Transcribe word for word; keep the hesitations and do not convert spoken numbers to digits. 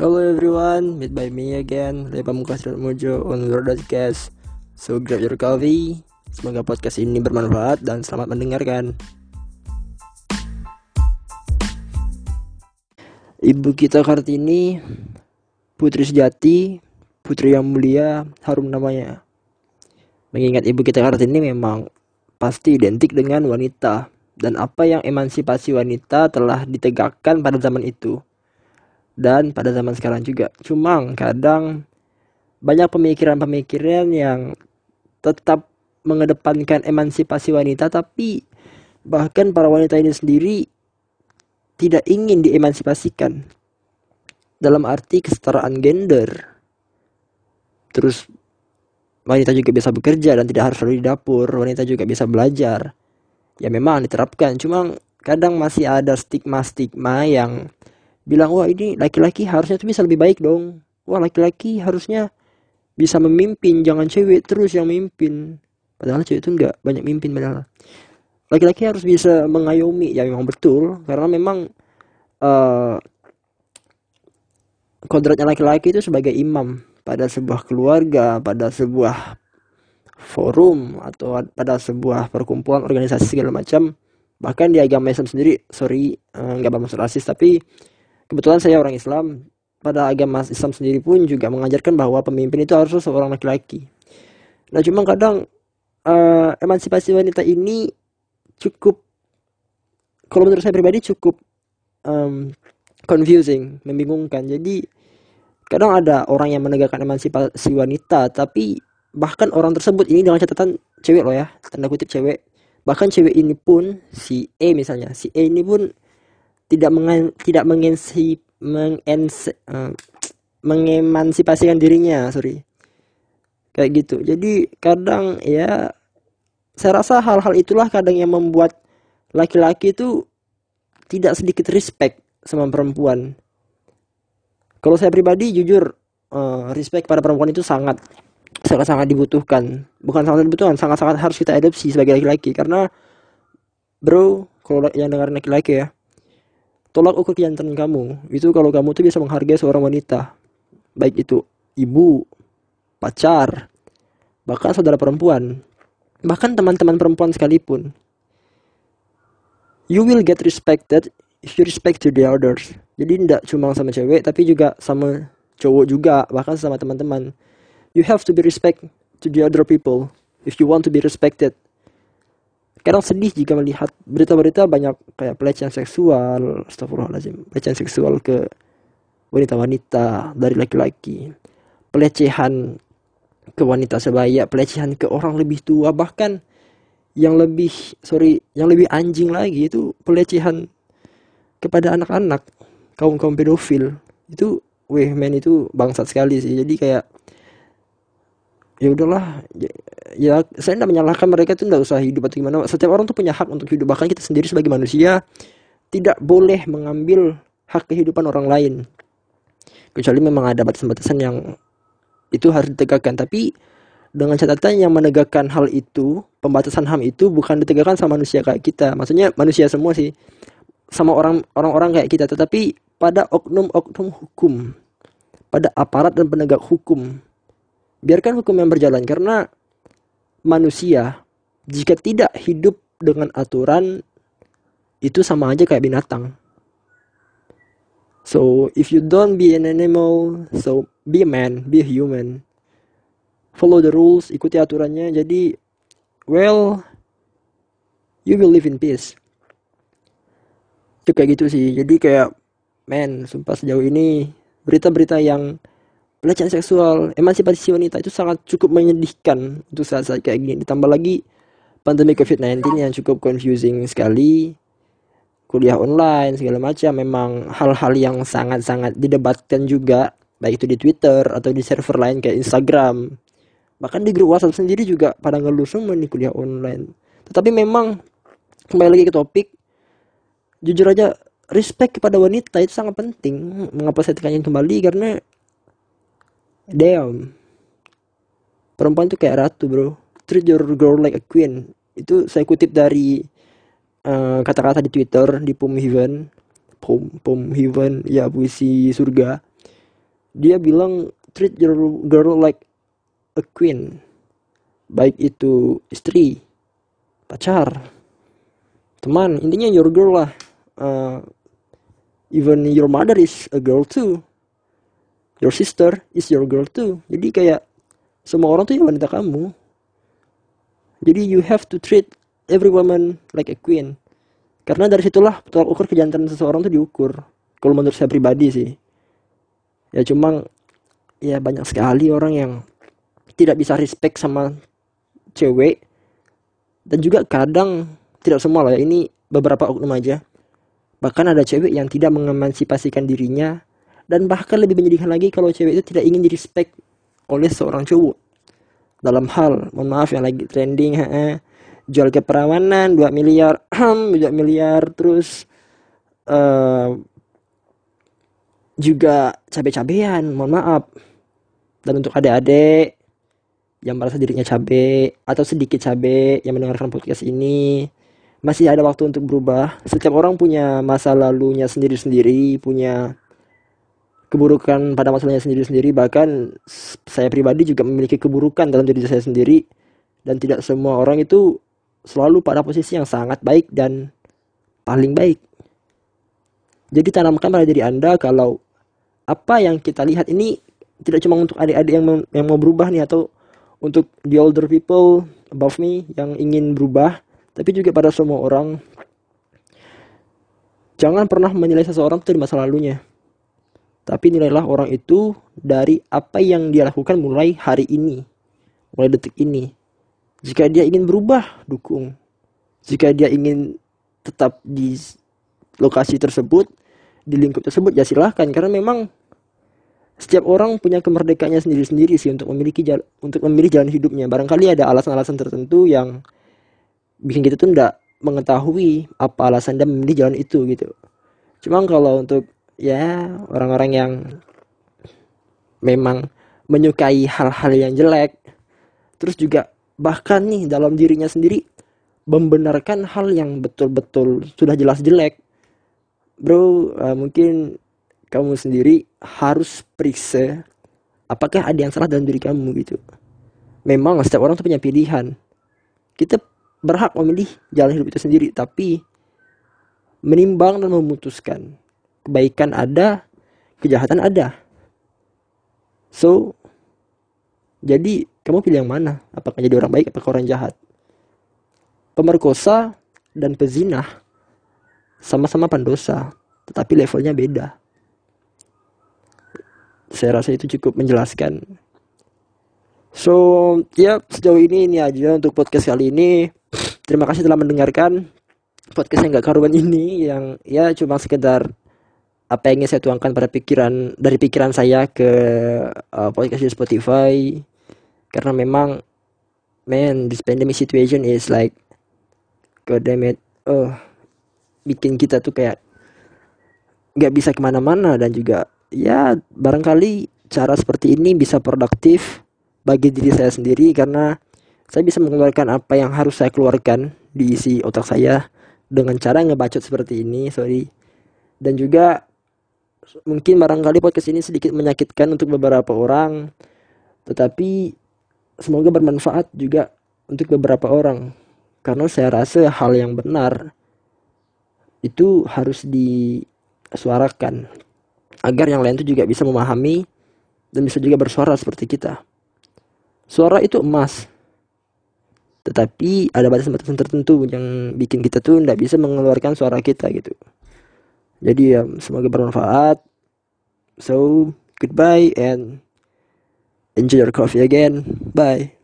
Hello everyone, meet by me again, Rebam Podcast Mojo on your podcast. So grab your coffee. Semoga podcast ini bermanfaat dan selamat mendengarkan. Ibu kita Kartini, putri sejati, putri yang mulia, harum namanya. Mengingat Ibu kita Kartini memang pasti identik dengan wanita, dan apa yang emansipasi wanita telah ditegakkan pada zaman itu dan pada zaman sekarang juga. Cuma kadang banyak pemikiran-pemikiran yang tetap mengedepankan emansipasi wanita, tapi bahkan para wanita ini sendiri tidak ingin diemansipasikan dalam arti kesetaraan gender. Terus wanita juga bisa bekerja dan tidak harus selalu di dapur. Wanita juga bisa belajar. Ya memang diterapkan, cuma kadang masih ada stigma-stigma yang bilang, wah ini laki-laki harusnya tuh bisa lebih baik dong. Wah laki-laki harusnya bisa memimpin, jangan cewek terus yang mimpin. Padahal cewek itu enggak banyak mimpin padahal. Laki-laki harus bisa mengayomi, ya memang betul. Karena memang uh, kodratnya laki-laki itu sebagai imam pada sebuah keluarga, pada sebuah forum, atau pada sebuah perkumpulan, organisasi segala macam. Bahkan di agama Islam sendiri, sorry enggak uh, bermaksud rasis, tapi kebetulan saya orang Islam, pada agama Islam sendiri pun juga mengajarkan bahwa pemimpin itu harus seorang laki-laki. Nah cuma kadang uh, emansipasi wanita ini cukup, kalau menurut saya pribadi cukup um, confusing, membingungkan. Jadi kadang ada orang yang menegakkan emansipasi wanita, tapi bahkan orang tersebut, ini dengan catatan cewek loh ya, tanda kutip cewek, bahkan cewek ini pun, si E misalnya, si E ini pun tidak mengan, tidak mengensi mengensi uh, mengemansipasikan dirinya, sorry, kayak gitu. Jadi kadang ya saya rasa hal-hal itulah kadang yang membuat laki-laki itu tidak sedikit respect sama perempuan. Kalau saya pribadi jujur, uh, respect pada perempuan itu sangat sangat sangat dibutuhkan, bukan sangat dibutuhkan, sangat sangat harus kita adopsi sebagai laki-laki. Karena bro, kalau yang dengar laki-laki ya, tolak ukur kejantanan kamu itu kalau kamu tuh bisa menghargai seorang wanita, baik itu ibu, pacar, bahkan saudara perempuan, bahkan teman-teman perempuan sekalipun. You will get respected if you respect to the others. Jadi tidak cuma sama cewek, tapi juga sama cowok juga, bahkan sama teman-teman. You have to be respect to the other people if you want to be respected. Kadang sedih jika melihat berita-berita banyak kayak pelecehan seksual, astagfirullahaladzim, pelecehan seksual ke wanita-wanita dari laki-laki, pelecehan ke wanita sebaya, pelecehan ke orang lebih tua, bahkan yang lebih, sorry, yang lebih anjing lagi itu pelecehan kepada anak-anak, kaum-kaum pedofil. Itu, weh men, itu bangsat sekali sih. Jadi kayak, ya udahlah, ya saya tidak menyalahkan mereka itu, tidak usah hidup atau gimana. Setiap orang tuh punya hak untuk hidup. Bahkan kita sendiri sebagai manusia tidak boleh mengambil hak kehidupan orang lain, kecuali memang ada batasan-batasan yang itu harus ditegakkan. Tapi dengan catatan yang menegakkan hal itu, pembatasan H A M itu bukan ditegakkan sama manusia kayak kita. Maksudnya manusia semua sih, sama orang, orang-orang kayak kita, tetapi pada oknum-oknum hukum, pada aparat dan penegak hukum. Biarkan hukum yang berjalan, karena manusia jika tidak hidup dengan aturan itu sama aja kayak binatang. So if you don't be an animal, so be a man, be a human. Follow the rules, ikuti aturannya. Jadi well, you will live in peace. Itu kayak gitu sih. Jadi kayak man, sumpah sejauh ini berita-berita yang pelecehan seksual, emansipasi wanita itu sangat cukup menyedihkan untuk saat-saat kayak gini. Ditambah lagi pandemi covid sembilan belas yang cukup confusing sekali, kuliah online segala macam, memang hal-hal yang sangat-sangat didebatkan juga, baik itu di Twitter atau di server lain kayak Instagram, bahkan di grup WhatsApp sendiri juga pada ngeluh semua nih kuliah online. Tetapi memang kembali lagi ke topik, jujur aja respect kepada wanita itu sangat penting. Mengapa saya tekankan kembali, karena damn, perempuan tuh kayak ratu bro. Treat your girl like a queen. Itu saya kutip dari uh, kata-kata di Twitter, di Pom heaven, Pom, Pom heaven, ya puisi surga. dia bilang treat your girl like a queen, baik itu istri, pacar, teman, intinya your girl lah. Uh, even your mother is a girl too, your sister is your girl too. Jadi kayak semua orang tuh wanita kamu. Jadi you have to treat every woman like a queen. Karena dari situlah tolak ukur kejantanan seseorang tuh diukur. Kalau menurut saya pribadi sih. Ya cuma ya banyak sekali orang yang tidak bisa respect sama cewek. Dan juga kadang, tidak semua lah ya, ini beberapa oknum aja. Bahkan ada cewek yang tidak mengemansipasikan dirinya. Dan bahkan lebih menyedihkan lagi kalau cewek itu tidak ingin direspect oleh seorang cowok. Dalam hal, mohon maaf yang lagi trending, ha-ha, jual keperawanan dua miliar, dua miliar, terus uh, juga cabe-cabean, mohon maaf. Dan untuk adik-adik yang merasa dirinya cabe atau sedikit cabe yang mendengarkan podcast ini, masih ada waktu untuk berubah. Setiap orang punya masa lalunya sendiri-sendiri, punya keburukan pada masalahnya sendiri-sendiri. Bahkan saya pribadi juga memiliki keburukan dalam diri saya sendiri. Dan tidak semua orang itu selalu pada posisi yang sangat baik dan paling baik. Jadi tanamkan pada diri Anda kalau apa yang kita lihat ini tidak cuma untuk adik-adik yang, mem- yang mau berubah nih, atau untuk the older people above me yang ingin berubah, tapi juga pada semua orang. Jangan pernah menilai seseorang dari masa lalunya, tapi nilailah orang itu dari apa yang dia lakukan mulai hari ini, mulai detik ini. Jika dia ingin berubah, dukung. Jika dia ingin tetap di lokasi tersebut, di lingkup tersebut, ya silahkan. Karena memang setiap orang punya kemerdekaannya sendiri-sendiri sih untuk memiliki jala, untuk memilih jalan hidupnya. Barangkali ada alasan-alasan tertentu yang bikin kita tuh nggak mengetahui apa alasan dia memilih jalan itu gitu. Cuma kalau untuk ya orang-orang yang memang menyukai hal-hal yang jelek, terus juga bahkan nih dalam dirinya sendiri membenarkan hal yang betul-betul sudah jelas jelek, bro, uh, mungkin kamu sendiri harus periksa apakah ada yang salah dalam diri kamu gitu. Memang setiap orang tuh punya pilihan, kita berhak memilih jalan hidup itu sendiri, tapi menimbang dan memutuskan. Kebaikan ada, kejahatan ada. So, jadi kamu pilih yang mana? Apakah jadi orang baik, apakah orang jahat? Pemerkosa dan pezinah sama-sama pendosa, tetapi levelnya beda. Saya rasa itu cukup menjelaskan. So, ya sejauh ini ini aja untuk podcast kali ini. Terima kasih telah mendengarkan podcast yang gak karuan ini, yang ya cuma sekedar apa yang ingin saya tuangkan pada pikiran, dari pikiran saya ke uh, podcast di Spotify. Karena memang man, this pandemic situation is like god damn it, oh, bikin kita tuh kayak gak bisa kemana-mana. Dan juga ya barangkali cara seperti ini bisa produktif bagi diri saya sendiri, karena saya bisa mengeluarkan apa yang harus saya keluarkan di isi otak saya dengan cara ngebacot seperti ini, sorry. Dan juga mungkin barangkali podcast ini sedikit menyakitkan untuk beberapa orang, tetapi semoga bermanfaat juga untuk beberapa orang. Karena saya rasa hal yang benar itu harus disuarakan agar yang lain itu juga bisa memahami dan bisa juga bersuara seperti kita. Suara itu emas, tetapi ada batasan-batasan tertentu yang bikin kita tuh nggak bisa mengeluarkan suara kita gitu. Jadi ya, semoga bermanfaat. So, goodbye and enjoy your coffee again. Bye.